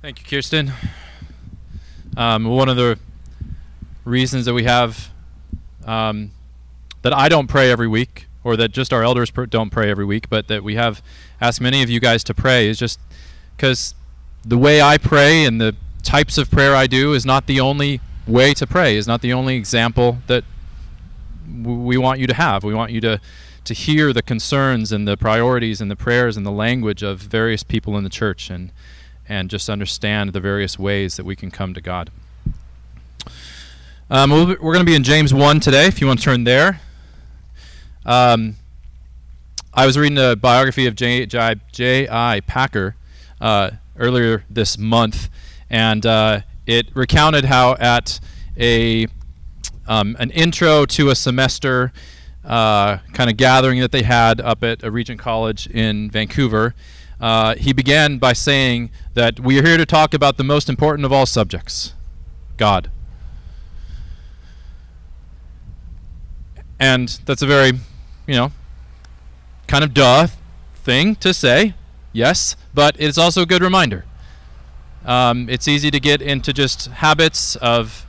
Thank you, Kirsten. One of the reasons that we have that I don't pray every week, or that just our elders don't pray every week, but that we have asked many of you guys to pray, is just because the way I pray and the types of prayer I do is not the only way to pray, is not the only example that we want you to have. We want you to hear the concerns and the priorities and the prayers and the language of various people in the church, and just understand the various ways that we can come to God. We're going to be in James 1 today, if you want to turn there. I was reading a biography of J. I. Packer earlier this month, and it recounted how at an intro to a semester kind of gathering that they had up at a Regent College in Vancouver, he began by saying that we are here to talk about the most important of all subjects, God. And that's a very, kind of duh thing to say, yes, but it's also a good reminder. It's easy to get into just habits of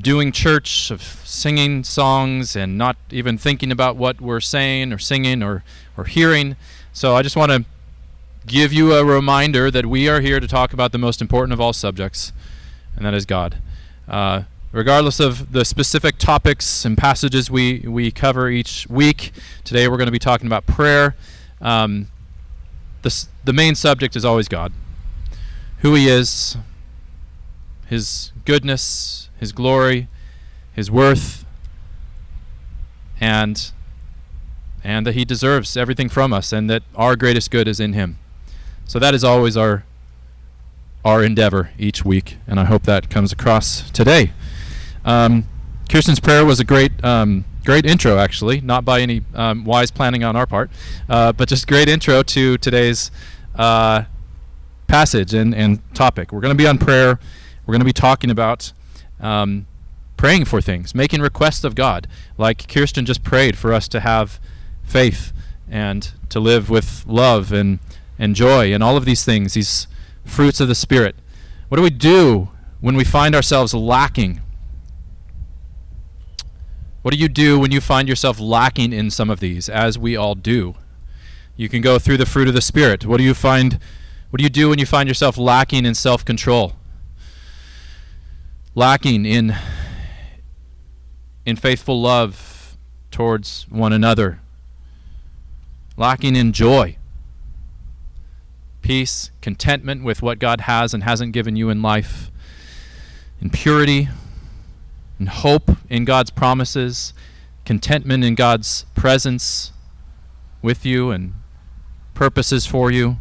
doing church, of singing songs, and not even thinking about what we're saying or singing or hearing. So I just want to give you a reminder that we are here to talk about the most important of all subjects, and that is God. Regardless of the specific topics and passages we cover each week, today we're going to be talking about prayer. The main subject is always God. Who He is, His goodness, His glory, His worth, and that He deserves everything from us, and that our greatest good is in Him. So that is always our endeavor each week, and I hope that comes across today. Kirsten's prayer was a great intro, actually, not by any wise planning on our part, but just great intro to today's passage and topic. We're going to be on prayer. We're going to be talking about praying for things, making requests of God. Like Kirsten just prayed for us to have faith and to live with love and joy and all of these things, these fruits of the Spirit. What do we do when we find ourselves lacking? What do you do when you find yourself lacking in some of these, as we all do? You can go through the fruit of the Spirit. What do you do when you find yourself lacking in self-control? Lacking in faithful love towards one another. Lacking in joy, peace, contentment with what God has and hasn't given you in life. In purity, and hope in God's promises, contentment in God's presence with you and purposes for you.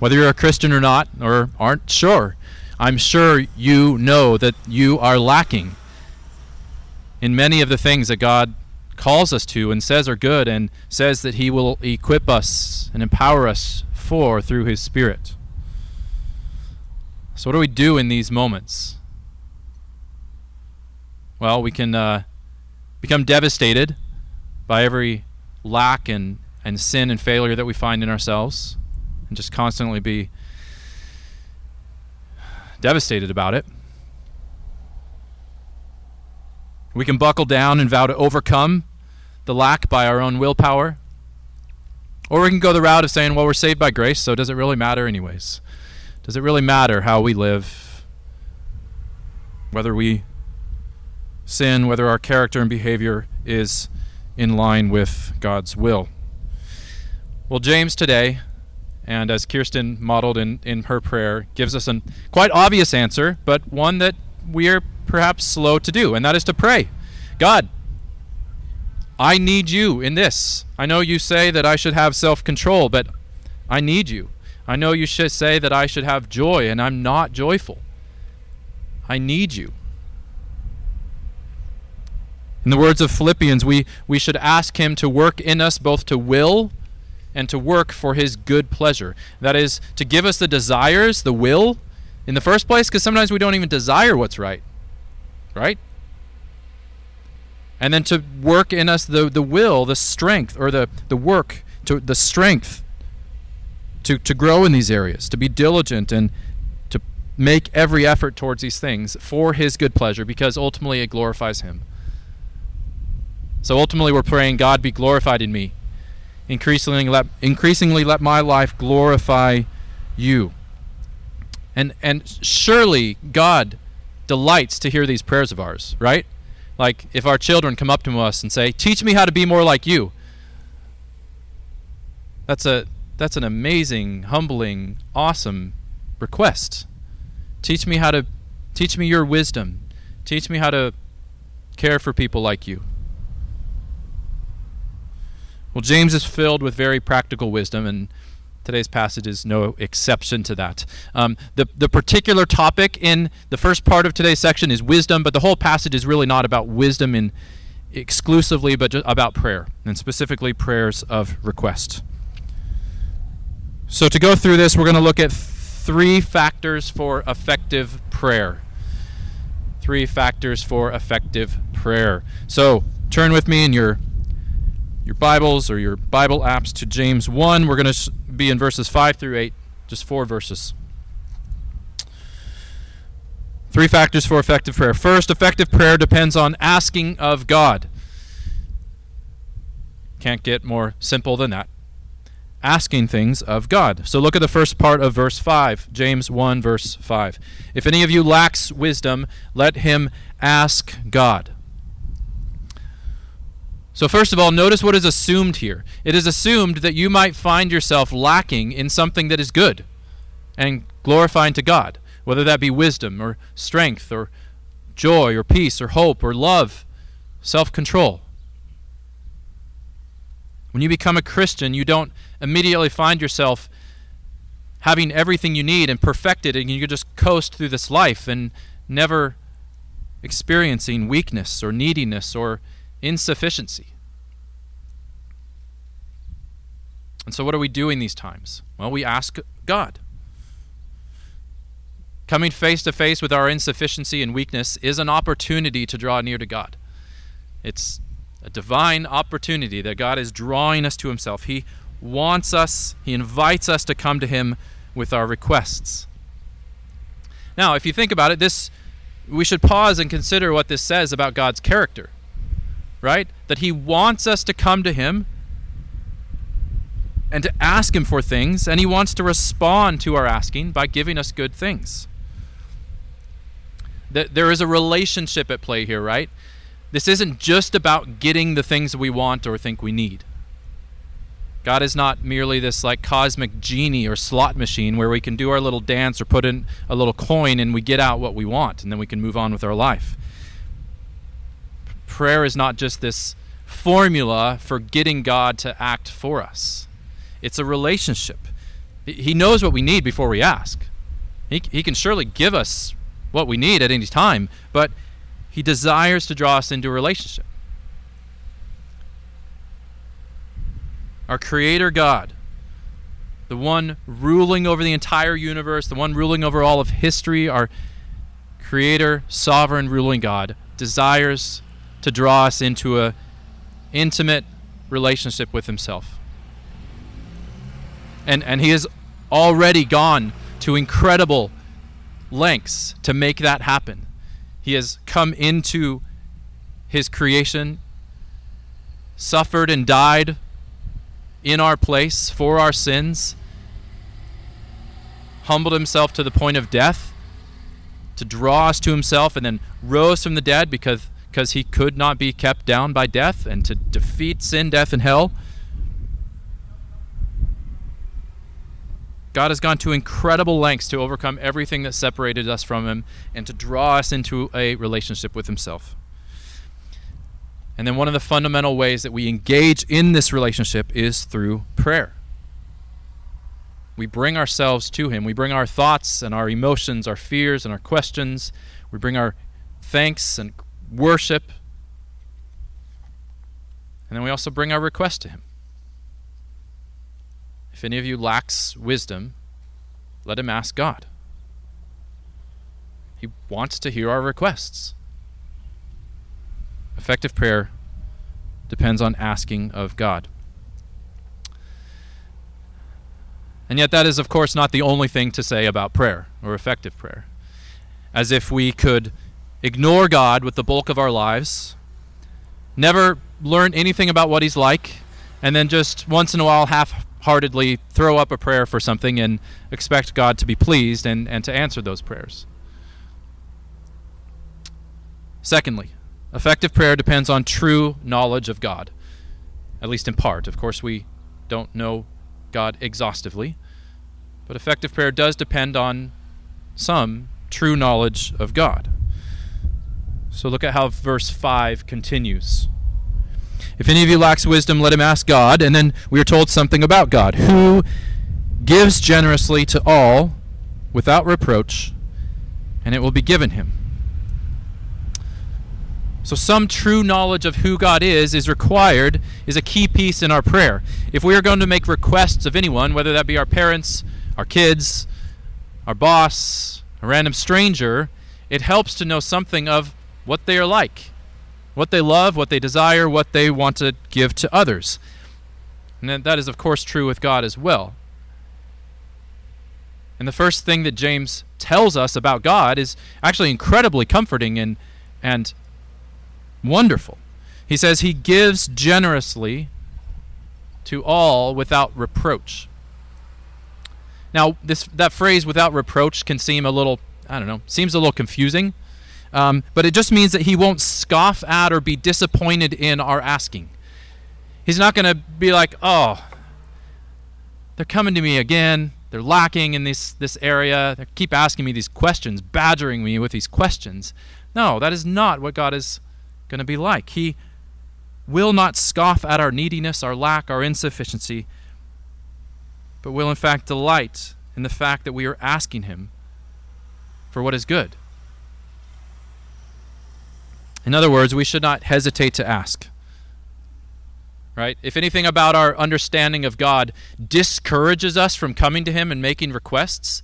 Whether you're a Christian or not, or aren't sure, I'm sure you know that you are lacking in many of the things that God calls us to and says are good, and says that He will equip us and empower us for through His Spirit. So what do we do in these moments? Well, we can become devastated by every lack and sin and failure that we find in ourselves, and just constantly be devastated about it. We can buckle down and vow to overcome the lack by our own willpower. Or we can go the route of saying, well, we're saved by grace, so does it really matter anyways? Does it really matter how we live, whether we sin, whether our character and behavior is in line with God's will? Well, James today, and as Kirsten modeled in her prayer, gives us a quite obvious answer, but one that we are perhaps slow to do, and that is to pray. God, I need you in this. I know you say that I should have self-control, but I need you. I know you should say that I should have joy, and I'm not joyful. I need you. In the words of Philippians, we should ask Him to work in us both to will and to work for His good pleasure. That is, to give us the desires, the will, in the first place, because sometimes we don't even desire what's right. Right? And then to work in us the will, the strength, or the work, to the strength to grow in these areas, to be diligent and to make every effort towards these things for his good pleasure, because ultimately it glorifies him. So ultimately we're praying, God, be glorified in me. Increasingly let my life glorify you. And surely God delights to hear these prayers of ours, right? Like if our children come up to us and say, teach me how to be more like you. That's an amazing, humbling, awesome request. Teach me your wisdom. Teach me how to care for people like you. Well, James is filled with very practical wisdom, and today's passage is no exception to that. The particular topic in the first part of today's section is wisdom, but the whole passage is really not about wisdom exclusively, but about prayer, and specifically prayers of request. So to go through this, we're going to look at three factors for effective prayer. So turn with me in your Bibles or your Bible apps to James 1. We're going to be in verses 5 through 8, just 4 verses. Three factors for effective prayer. First, effective prayer depends on asking of God. Can't get more simple than that. Asking things of God. So look at the first part of verse 5, James 1, verse 5. If any of you lacks wisdom, let him ask God. So first of all, notice what is assumed here. It is assumed that you might find yourself lacking in something that is good and glorifying to God, whether that be wisdom or strength or joy or peace or hope or love, self-control. When you become a Christian, you don't immediately find yourself having everything you need and perfected, and you just coast through this life and never experiencing weakness or neediness or insufficiency. And so what do we do in these times? Well, we ask God. Coming face to face with our insufficiency and weakness is an opportunity to draw near to God. It's a divine opportunity that God is drawing us to himself. He wants us, he invites us to come to him with our requests. Now, if you think about it, we should pause and consider what this says about God's character. Right? That he wants us to come to him and to ask him for things, and he wants to respond to our asking by giving us good things. There is a relationship at play here, right? This isn't just about getting the things we want or think we need. God is not merely this like cosmic genie or slot machine where we can do our little dance or put in a little coin and we get out what we want and then we can move on with our life. Prayer is not just this formula for getting God to act for us. It's a relationship. He knows what we need before we ask. He can surely give us what we need at any time, but he desires to draw us into a relationship. Our Creator God, the one ruling over the entire universe, the one ruling over all of history, our Creator, sovereign, ruling God, desires to draw us into an intimate relationship with himself. And he has already gone to incredible lengths to make that happen. He has come into his creation, suffered and died in our place for our sins, humbled himself to the point of death to draw us to himself, and then rose from the dead because he could not be kept down by death, and to defeat sin, death, and hell. God has gone to incredible lengths to overcome everything that separated us from him and to draw us into a relationship with himself. And then one of the fundamental ways that we engage in this relationship is through prayer. We bring ourselves to him. We bring our thoughts and our emotions, our fears and our questions. We bring our thanks and worship, and then we also bring our request to him. If any of you lacks wisdom, let him ask God. He wants to hear our requests. Effective prayer depends on asking of God. And yet that is, of course, not the only thing to say about prayer or effective prayer. As if we could ignore God with the bulk of our lives, never learn anything about what he's like, and then just once in a while half-heartedly throw up a prayer for something and expect God to be pleased and to answer those prayers. Secondly, effective prayer depends on true knowledge of God, at least in part. Of course, we don't know God exhaustively, but effective prayer does depend on some true knowledge of God. So look at how verse 5 continues. If any of you lacks wisdom, let him ask God. And then we are told something about God, who gives generously to all without reproach, and it will be given him. So some true knowledge of who God is required, is a key piece in our prayer. If we are going to make requests of anyone, whether that be our parents, our kids, our boss, a random stranger, it helps to know something of what they are like, what they love, what they desire, what they want to give to others. And that is, of course, true with God as well. And the first thing that James tells us about God is actually incredibly comforting and wonderful. He says he gives generously to all without reproach. Now, that phrase "without reproach" can seem a little, seems a little confusing, but it just means that he won't scoff at or be disappointed in our asking. He's not going to be like, "Oh, they're coming to me again. They're lacking in this area. They keep asking me these questions, badgering me with these questions." No, that is not what God is going to be like. He will not scoff at our neediness, our lack, our insufficiency, but will in fact delight in the fact that we are asking him for what is good. In other words, we should not hesitate to ask. Right? If anything about our understanding of God discourages us from coming to him and making requests,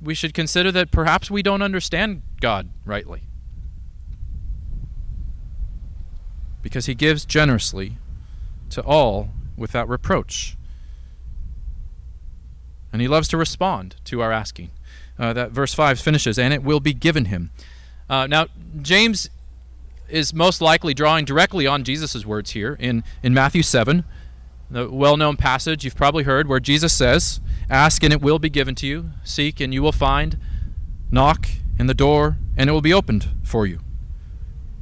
we should consider that perhaps we don't understand God rightly. Because he gives generously to all without reproach. And he loves to respond to our asking. That verse 5 finishes, and it will be given him. Now, James is most likely drawing directly on Jesus' words here in Matthew 7, the well-known passage you've probably heard where Jesus says, "Ask and it will be given to you, seek and you will find, knock and the door and it will be opened for you.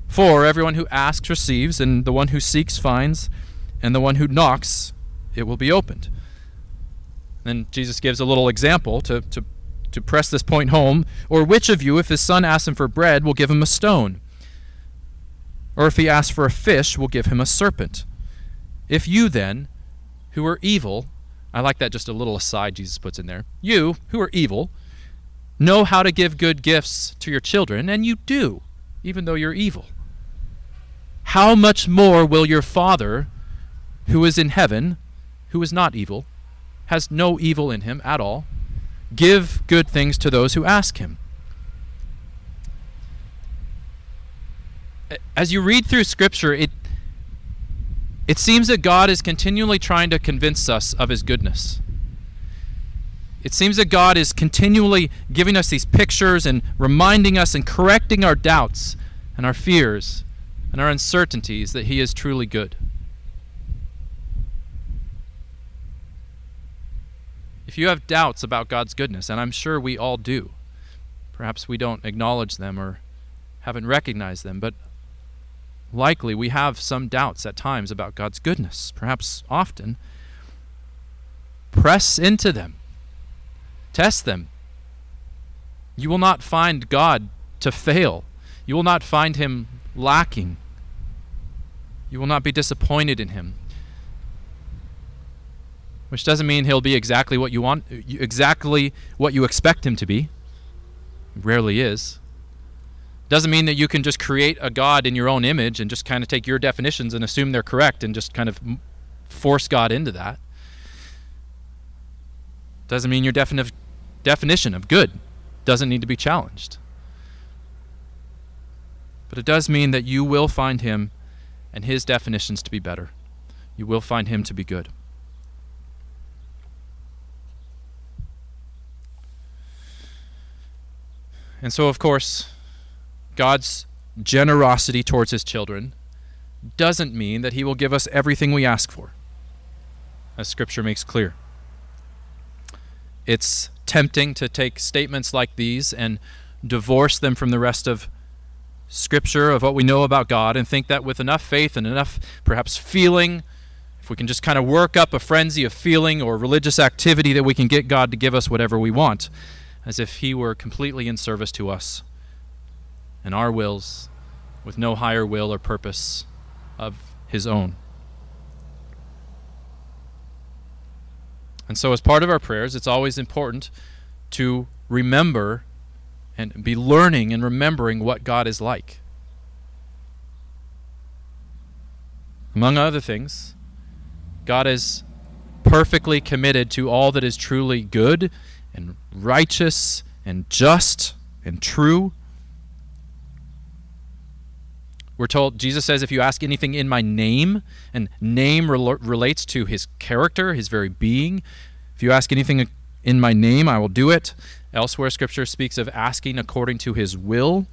For everyone who asks receives, and the one who seeks finds, and the one who knocks, it will be opened." Then Jesus gives a little example to press this point home. "Or which of you, if his son asks him for bread, will give him a stone? Or if he asks for a fish, will give him a serpent? If you then, who are evil," I like that just a little aside Jesus puts in there, "you, who are evil, know how to give good gifts to your children, and you do, even though you're evil. How much more will your Father, who is in heaven, who is not evil, has no evil in him at all, give good things to those who ask him?" As you read through Scripture, it seems that God is continually trying to convince us of his goodness. It seems that God is continually giving us these pictures and reminding us and correcting our doubts and our fears and our uncertainties that he is truly good. If you have doubts about God's goodness, and I'm sure we all do, perhaps we don't acknowledge them or haven't recognized them, but likely we have some doubts at times about God's goodness, perhaps often, press into them. Test them. You will not find God to fail. You will not find him lacking. You will not be disappointed in him. Which doesn't mean he'll be exactly what you want, exactly what you expect him to be. He rarely is. Doesn't mean that you can just create a God in your own image and just kind of take your definitions and assume they're correct and just kind of force God into that. Doesn't mean your definition of good doesn't need to be challenged. But it does mean that you will find him and his definitions to be better. You will find him to be good. And so, of course, God's generosity towards his children doesn't mean that he will give us everything we ask for, as Scripture makes clear. It's tempting to take statements like these and divorce them from the rest of Scripture, of what we know about God, and think that with enough faith and enough, perhaps, feeling, if we can just kind of work up a frenzy of feeling or religious activity, that we can get God to give us whatever we want, as if he were completely in service to us and our wills, with no higher will or purpose of his own. And so as part of our prayers, it's always important to remember and be learning and remembering what God is like. Among other things, God is perfectly committed to all that is truly good and righteous and just and true. We're told, Jesus says, if you ask anything in my name, and name relates to his character, his very being. If you ask anything in my name, I will do it. Elsewhere, Scripture speaks of asking according to his will.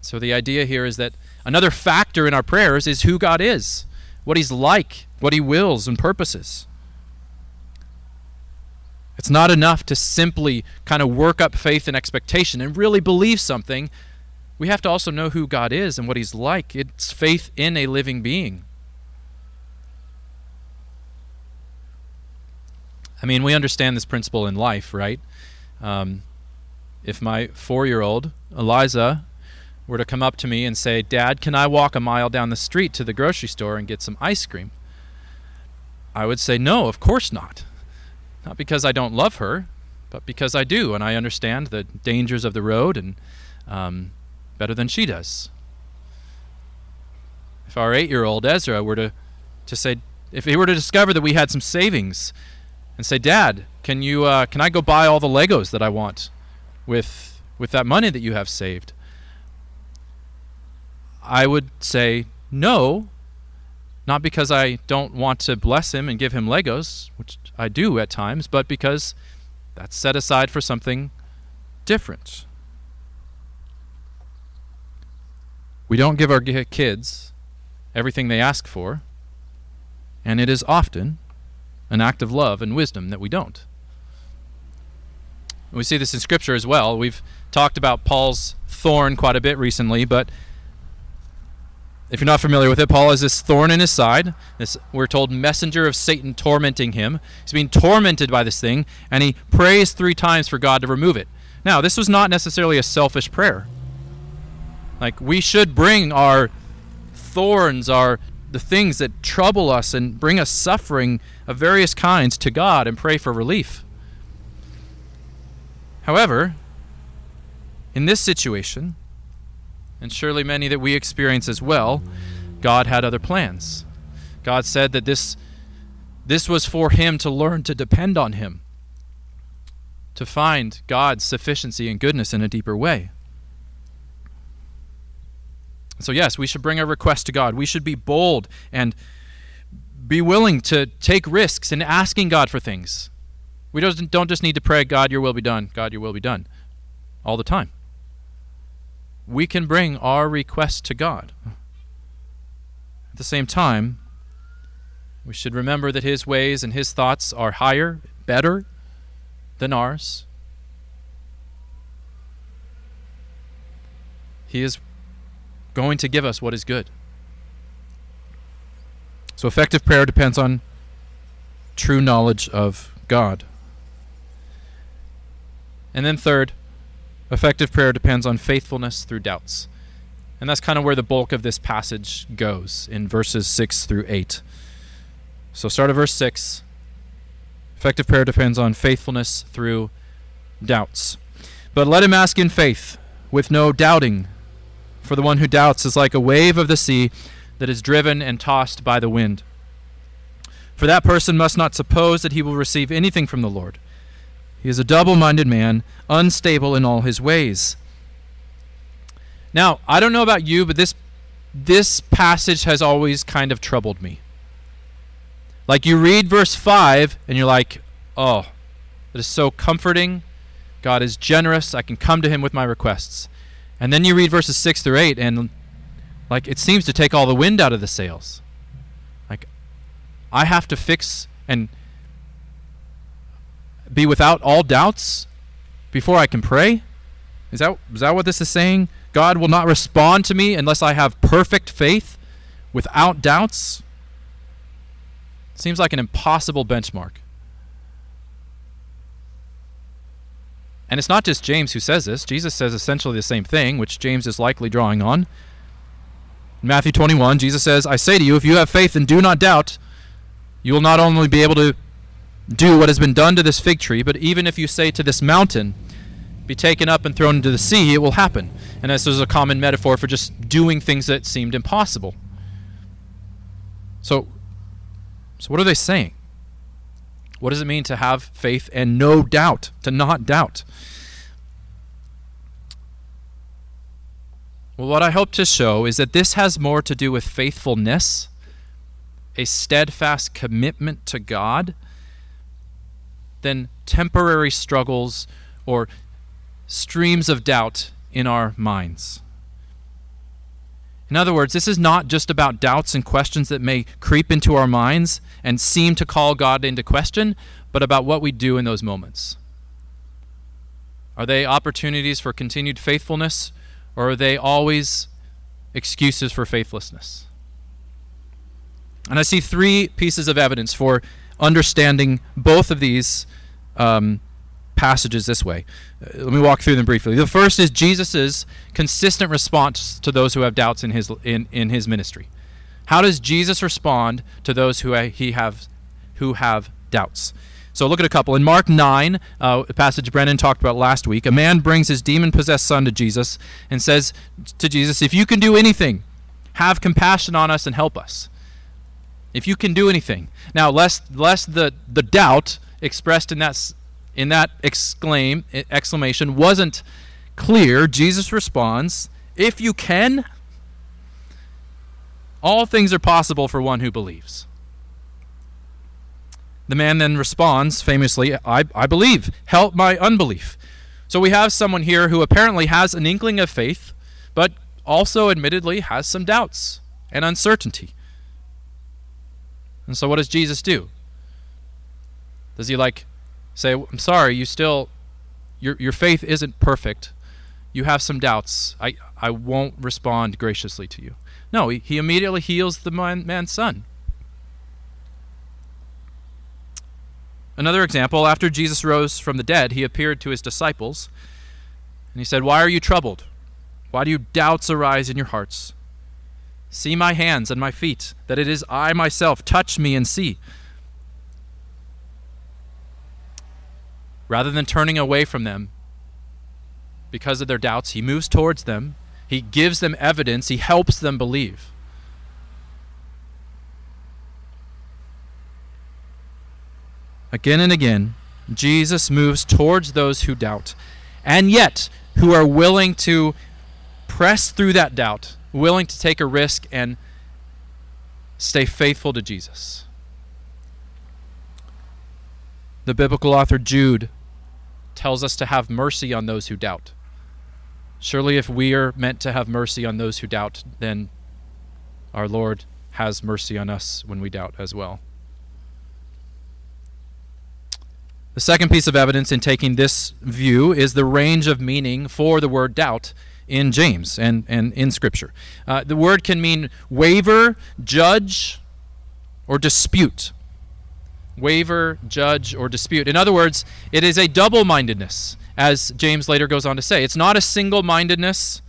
So the idea here is that another factor in our prayers is who God is, what he's like, what he wills and purposes. It's not enough to simply kind of work up faith and expectation and really believe something. We have to also know who God is and what he's like. It's faith in a living being. I mean, we understand this principle in life, right? If my 4-year-old, Eliza, were to come up to me and say, "Dad, can I walk a mile down the street to the grocery store and get some ice cream?" I would say, no, of course not. Not because I don't love her, but because I do, and I understand the dangers of the road and better than she does. If our 8-year-old Ezra were to say, if he were to discover that we had some savings and say, "Dad, can I go buy all the Legos that I want with that money that you have saved?" I would say no, not because I don't want to bless him and give him Legos, which I do at times, but because that's set aside for something different. We don't give our kids everything they ask for, and it is often an act of love and wisdom that we don't. We see this in Scripture as well. We've talked about Paul's thorn quite a bit recently, but if you're not familiar with it, Paul has this thorn in his side, this, we're told, messenger of Satan tormenting him. He's being tormented by this thing, and he prays 3 times for God to remove it. Now, this was not necessarily a selfish prayer. Like, we should bring our thorns, the things that trouble us and bring us suffering of various kinds to God and pray for relief. However, in this situation, and surely many that we experience as well, God had other plans. God said that this was for him to learn to depend on him, to find God's sufficiency and goodness in a deeper way. So yes, we should bring our request to God. We should be bold and be willing to take risks in asking God for things. We don't just need to pray, "God, your will be done, God, your will be done," all the time. We can bring our request to God. At the same time, we should remember that his ways and his thoughts are higher, better than ours. He is going to give us what is good. So effective prayer depends on true knowledge of God. And then third, effective prayer depends on faithfulness through doubts. And that's kind of where the bulk of this passage goes in verses 6 through 8. So start at verse 6. Effective prayer depends on faithfulness through doubts. But let him ask in faith, with no doubting. For the one who doubts is like a wave of the sea that is driven and tossed by the wind. For that person must not suppose that he will receive anything from the Lord. He is a double-minded man, unstable in all his ways. Now, I don't know about you, but this passage has always kind of troubled me. Like, you read verse 5, and you're like, oh, that is so comforting God is generous. I can come to him with my requests. And then you read verses 6 through 8, and like it seems to take all the wind out of the sails. Like I have to fix and be without all doubts before I can pray? Is that what this is saying? God will not respond to me unless I have perfect faith without doubts? Seems like an impossible benchmark. And it's not just James who says this. Jesus says essentially the same thing, which James is likely drawing on. In Matthew 21, Jesus says, I say to you, if you have faith and do not doubt, you will not only be able to do what has been done to this fig tree, but even if you say to this mountain, be taken up and thrown into the sea, it will happen. And this is a common metaphor for just doing things that seemed impossible. So what are they saying? What does it mean to have faith and no doubt, to not doubt? Well, what I hope to show is that this has more to do with faithfulness, a steadfast commitment to God, than temporary struggles or streams of doubt in our minds. In other words, this is not just about doubts and questions that may creep into our minds and seem to call God into question, but about what we do in those moments. Are they opportunities for continued faithfulness, or are they always excuses for faithlessness? And I see three pieces of evidence for understanding both of these passages this way. Let me walk through them briefly. The first is Jesus's consistent response to those who have doubts in his ministry. How does Jesus respond to those who have doubts? So look at a couple. In Mark 9, a passage Brennan talked about last week, a man brings his demon-possessed son to Jesus and says to Jesus, if you can do anything, have compassion on us and help us. If you can do anything. Now, lest the doubt expressed in that exclamation wasn't clear, Jesus responds, if you can, all things are possible for one who believes. The man then responds famously, I believe, help my unbelief. So we have someone here who apparently has an inkling of faith, but also admittedly has some doubts and uncertainty. And so what does Jesus do? Does he say, I'm sorry, you still, your faith isn't perfect. You have some doubts. I won't respond graciously to you. No, he immediately heals the man's son. Another example, after Jesus rose from the dead, he appeared to his disciples and he said, why are you troubled? Why do doubts arise in your hearts? See my hands and my feet, that it is I myself. Touch me and see. Rather than turning away from them because of their doubts, he moves towards them. He gives them evidence. He helps them believe. Again and again, Jesus moves towards those who doubt, and yet who are willing to press through that doubt, willing to take a risk and stay faithful to Jesus. The biblical author Jude tells us to have mercy on those who doubt. Surely if we are meant to have mercy on those who doubt, then our Lord has mercy on us when we doubt as well. The second piece of evidence in taking this view is the range of meaning for the word doubt in James and in Scripture. The word can mean waver, judge, or dispute. Waver, judge, or dispute. In other words, it is a double-mindedness, as James later goes on to say. It's not a single-mindedness,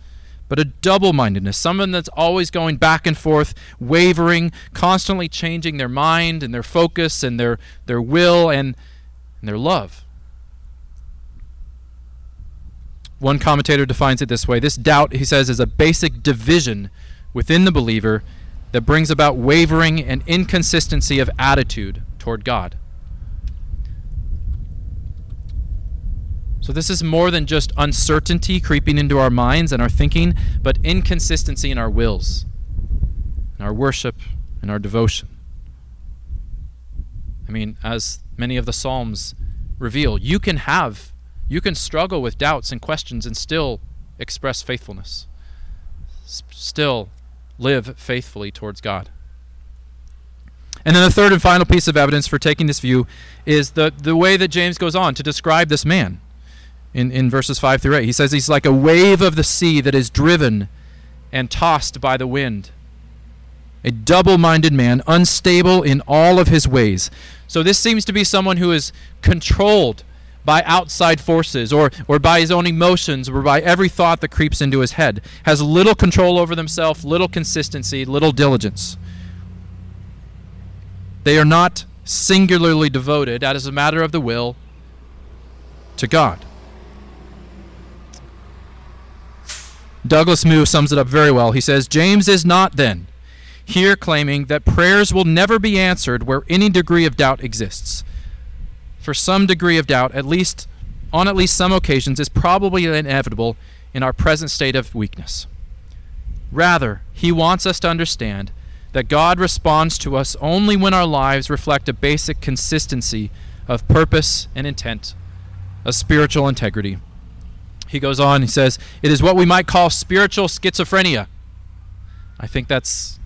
but a double-mindedness. Someone that's always going back and forth, wavering, constantly changing their mind and their focus and their will and their love. One commentator defines it this way. This doubt, he says, is a basic division within the believer that brings about wavering and inconsistency of attitude toward God. So this is more than just uncertainty creeping into our minds and our thinking, but inconsistency in our wills, in our worship, in our devotion. I mean, as many of the Psalms reveal, you can have You can struggle with doubts and questions and still express faithfulness, still live faithfully towards God. And then the third and final piece of evidence for taking this view is the way that James goes on to describe this man in verses 5 through 8. He says he's like a wave of the sea that is driven and tossed by the wind. A double-minded man, unstable in all of his ways. So this seems to be someone who is controlled by outside forces or by his own emotions or by every thought that creeps into his head. Has little control over themselves, little consistency, little diligence. They are not singularly devoted, as a matter of the will, to God. Douglas Moo sums it up very well. He says, James is not then here claiming that prayers will never be answered where any degree of doubt exists. For some degree of doubt, at least some occasions, is probably inevitable in our present state of weakness. Rather, he wants us to understand that God responds to us only when our lives reflect a basic consistency of purpose and intent, a spiritual integrity. He goes on, he says, it is what we might call spiritual schizophrenia. I think that's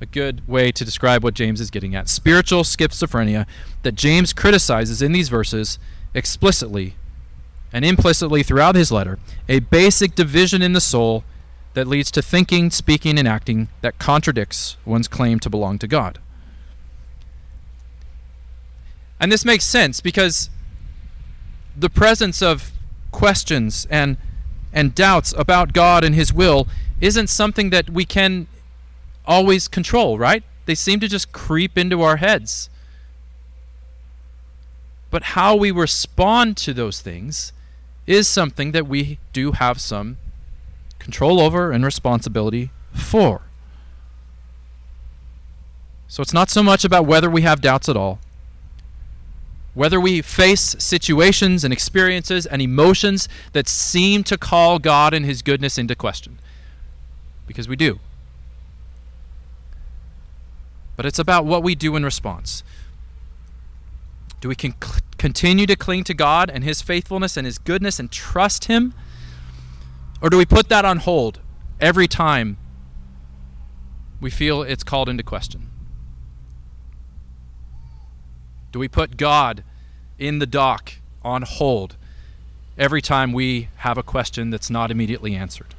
a good way to describe what James is getting at. Spiritual schizophrenia that James criticizes in these verses explicitly and implicitly throughout his letter, a basic division in the soul that leads to thinking, speaking, and acting that contradicts one's claim to belong to God. And this makes sense because the presence of questions and doubts about God and his will isn't something that we can always control, right? They seem to just creep into our heads. But how we respond to those things is something that we do have some control over and responsibility for. So it's not so much about whether we have doubts at all, whether we face situations and experiences and emotions that seem to call God and his goodness into question, because we do. But it's about what we do in response. Do we continue to cling to God and his faithfulness and his goodness and trust him? Or do we put that on hold every time we feel it's called into question? Do we put God in the dock on hold every time we have a question that's not immediately answered?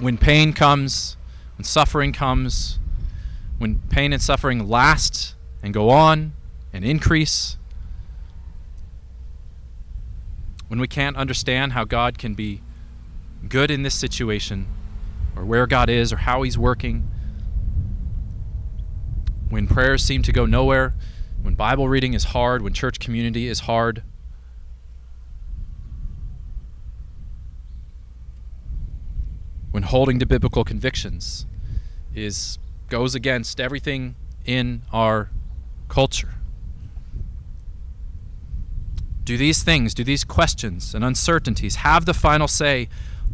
When pain comes, when suffering comes, when pain and suffering last and go on and increase, when we can't understand how God can be good in this situation, or where God is, or how he's working, when prayers seem to go nowhere, when Bible reading is hard, when church community is hard, when holding to biblical convictions goes against everything in our culture. Do these things, do these questions and uncertainties have the final say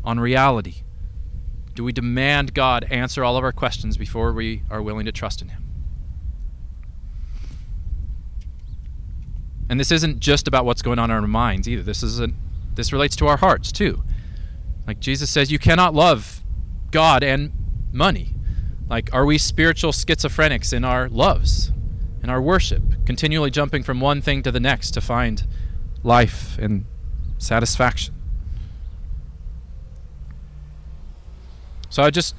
on reality? Do we demand God answer all of our questions before we are willing to trust in him? And this isn't just about what's going on in our minds either. This relates to our hearts too. Like Jesus says, you cannot love God and money. Like, are we spiritual schizophrenics in our loves, in our worship, continually jumping from one thing to the next to find life and satisfaction? So I just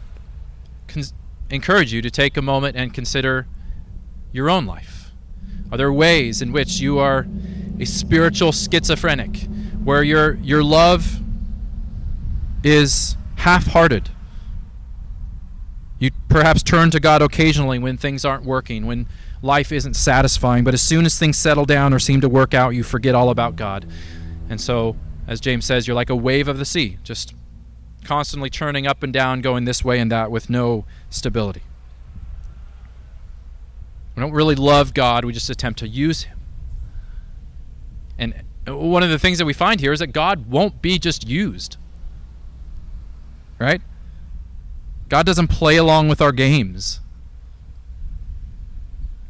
encourage you to take a moment and consider your own life. Are there ways in which you are a spiritual schizophrenic, where your love is half-hearted? You perhaps turn to God occasionally when things aren't working, when life isn't satisfying, but as soon as things settle down or seem to work out, you forget all about God. And so, as James says, you're like a wave of the sea, just constantly churning up and down, going this way and that with no stability. We don't really love God, we just attempt to use him. And one of the things that we find here is that God won't be just used, right? God doesn't play along with our games.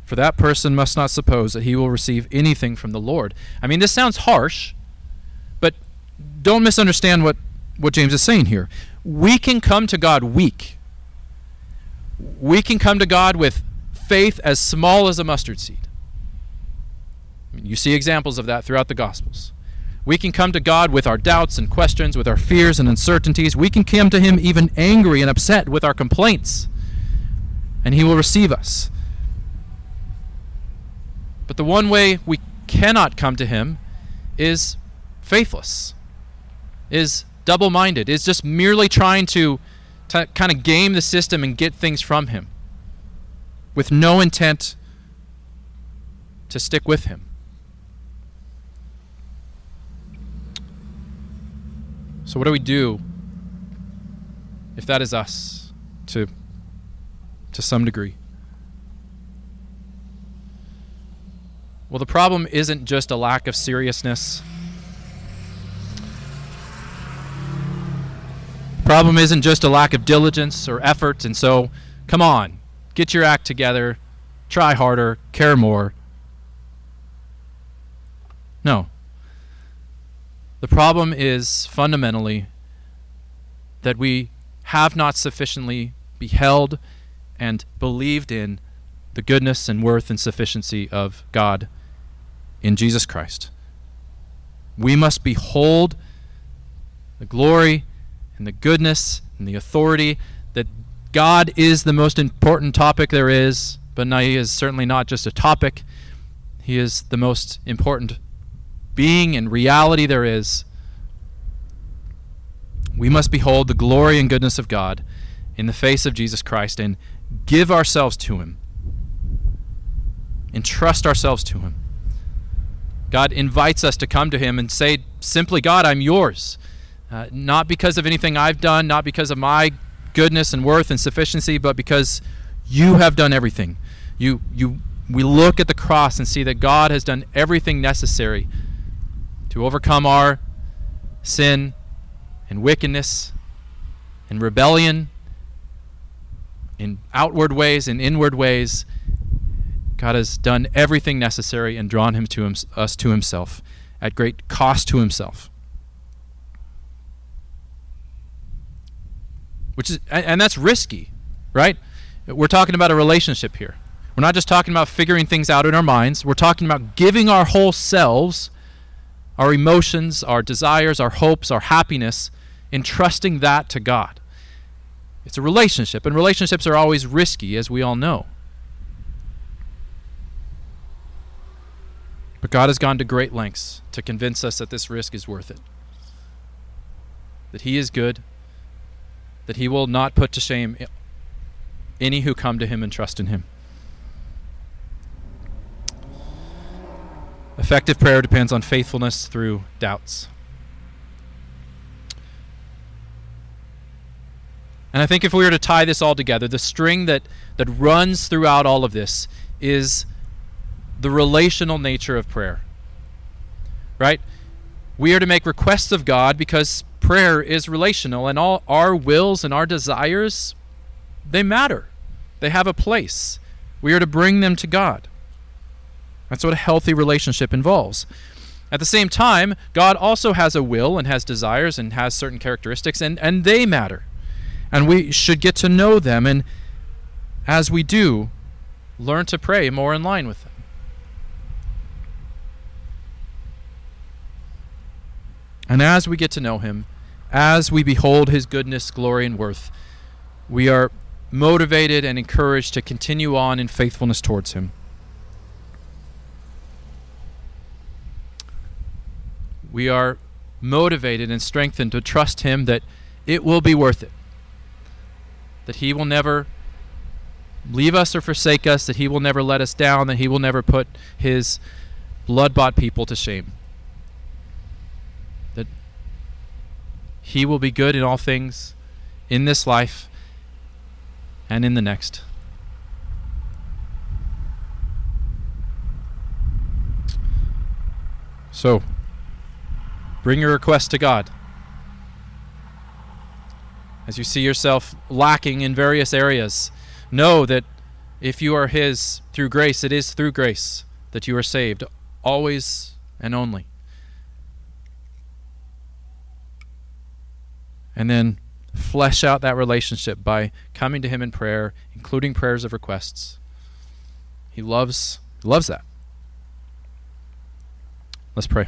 For that person must not suppose that he will receive anything from the Lord. I mean, this sounds harsh, but don't misunderstand what James is saying here. We can come to God weak. We can come to God with faith as small as a mustard seed. I mean, you see examples of that throughout the Gospels. We can come to God with our doubts and questions, with our fears and uncertainties. We can come to him even angry and upset with our complaints, and he will receive us. But the one way we cannot come to him is faithless, is double-minded, is just merely trying to kind of game the system and get things from him with no intent to stick with him. So what do we do if that is us to some degree? Well, the problem isn't just a lack of seriousness. The problem isn't just a lack of diligence or effort, and so, come on, get your act together, try harder, care more. No. The problem is, fundamentally, that we have not sufficiently beheld and believed in the goodness and worth and sufficiency of God in Jesus Christ. We must behold the glory and the goodness and the authority that God is the most important topic there is, but now he is certainly not just a topic. He is the most important being and reality there is. We must behold the glory and goodness of God in the face of Jesus Christ and give ourselves to him. Entrust ourselves to him. God invites us to come to him and say simply, God, I'm yours. Not because of anything I've done, not because of my goodness and worth and sufficiency, but because you have done everything. We look at the cross and see that God has done everything necessary to overcome our sin and wickedness and rebellion in outward ways and inward ways. God has done everything necessary and drawn us to himself at great cost to himself. And that's risky, right? We're talking about a relationship here. We're not just talking about figuring things out in our minds. We're talking about giving our whole selves, our emotions, our desires, our hopes, our happiness, entrusting that to God. It's a relationship, and relationships are always risky, as we all know. But God has gone to great lengths to convince us that this risk is worth it, that he is good, that he will not put to shame any who come to him and trust in him. Effective prayer depends on faithfulness through doubts. And I think if we were to tie this all together, the string that runs throughout all of this is the relational nature of prayer, right? We are to make requests of God because prayer is relational, and all our wills and our desires, they matter. They have a place. We are to bring them to God. That's what a healthy relationship involves. At the same time, God also has a will and has desires and has certain characteristics, and they matter. And we should get to know them, and as we do, learn to pray more in line with them. And as we get to know him, as we behold his goodness, glory, and worth, we are motivated and encouraged to continue on in faithfulness towards him. We are motivated and strengthened to trust him that it will be worth it, that he will never leave us or forsake us, that he will never let us down, that he will never put his blood-bought people to shame. He will be good in all things, in this life and in the next. So, bring your request to God. As you see yourself lacking in various areas, know that If you are His through grace, it is through grace that you are saved, always and only. And then flesh out that relationship by coming to Him in prayer, including prayers of requests. He loves that. Let's pray.